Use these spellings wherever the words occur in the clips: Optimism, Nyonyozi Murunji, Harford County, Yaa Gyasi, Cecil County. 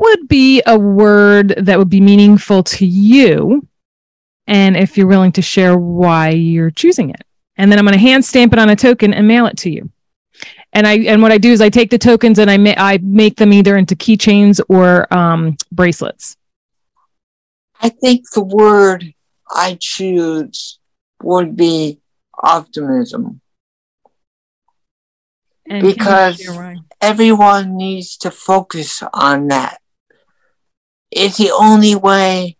what would be a word that would be meaningful to you? And if you're willing to share why you're choosing it. And then I'm going to hand stamp it on a token and mail it to you. And what I do is I take the tokens and I make them either into keychains or bracelets. I think the word I choose would be optimism. And because everyone needs to focus on that. It's the only way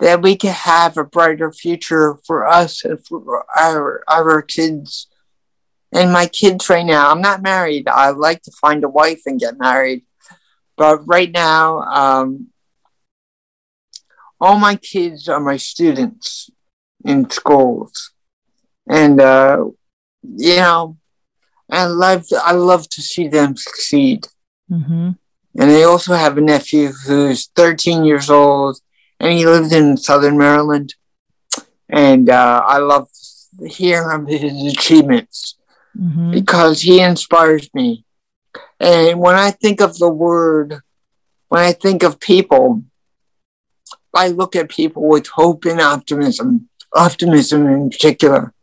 that we can have a brighter future for us and for our kids. And my kids right now, I'm not married. I'd like to find a wife and get married. But right now, all my kids are my students in schools. And, you know, I love to see them succeed. Mm-hmm. And I also have a nephew who's 13 years old, and he lives in Southern Maryland. And I love to hear of his achievements. Mm-hmm. Because he inspires me. And when I think of the word, when I think of people, I look at people with hope and optimism in particular.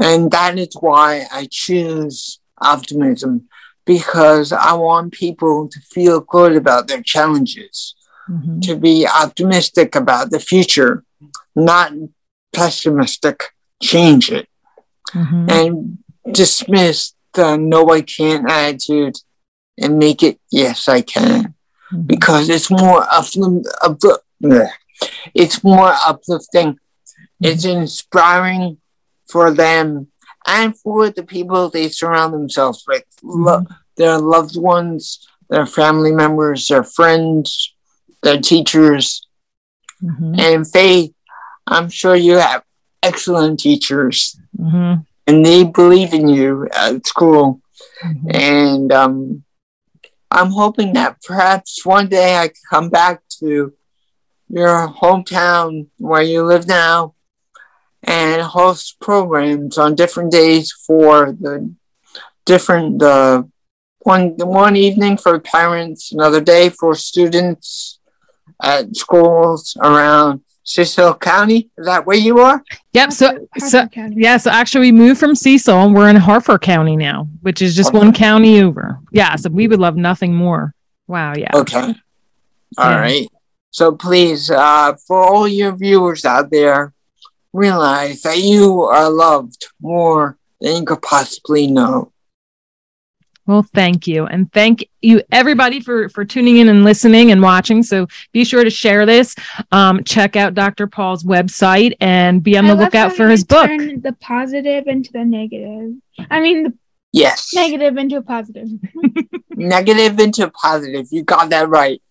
And that is why I choose optimism, because I want people to feel good about their challenges, mm-hmm. to be optimistic about the future, not pessimistic, change it. Mm-hmm. And dismiss the no I can't attitude and make it yes I can, mm-hmm. because it's more uplifting, mm-hmm. it's inspiring for them and for the people they surround themselves with, mm-hmm. Their loved ones, their family members, their friends, their teachers, mm-hmm. and Faith, I'm sure you have excellent teachers, mm-hmm. and they believe in you at school, mm-hmm. and I'm hoping that perhaps one day I can come back to your hometown where you live now and host programs on different days for the different one evening for parents, another day for students at schools around Cecil County, is that where you are? Yep. So actually, we moved from Cecil and we're in Harford County now, which is just one county over. Yeah. So we would love nothing more. Wow. Yeah. Okay. All right. So please, for all your viewers out there, realize that you are loved more than you could possibly know. Well, thank you. And thank you, everybody, for tuning in and listening and watching. So be sure to share this. Check out Dr. Paul's website and be on the lookout for his book. Turn the positive into the negative. I mean, negative into a positive. Negative into a positive. You got that right.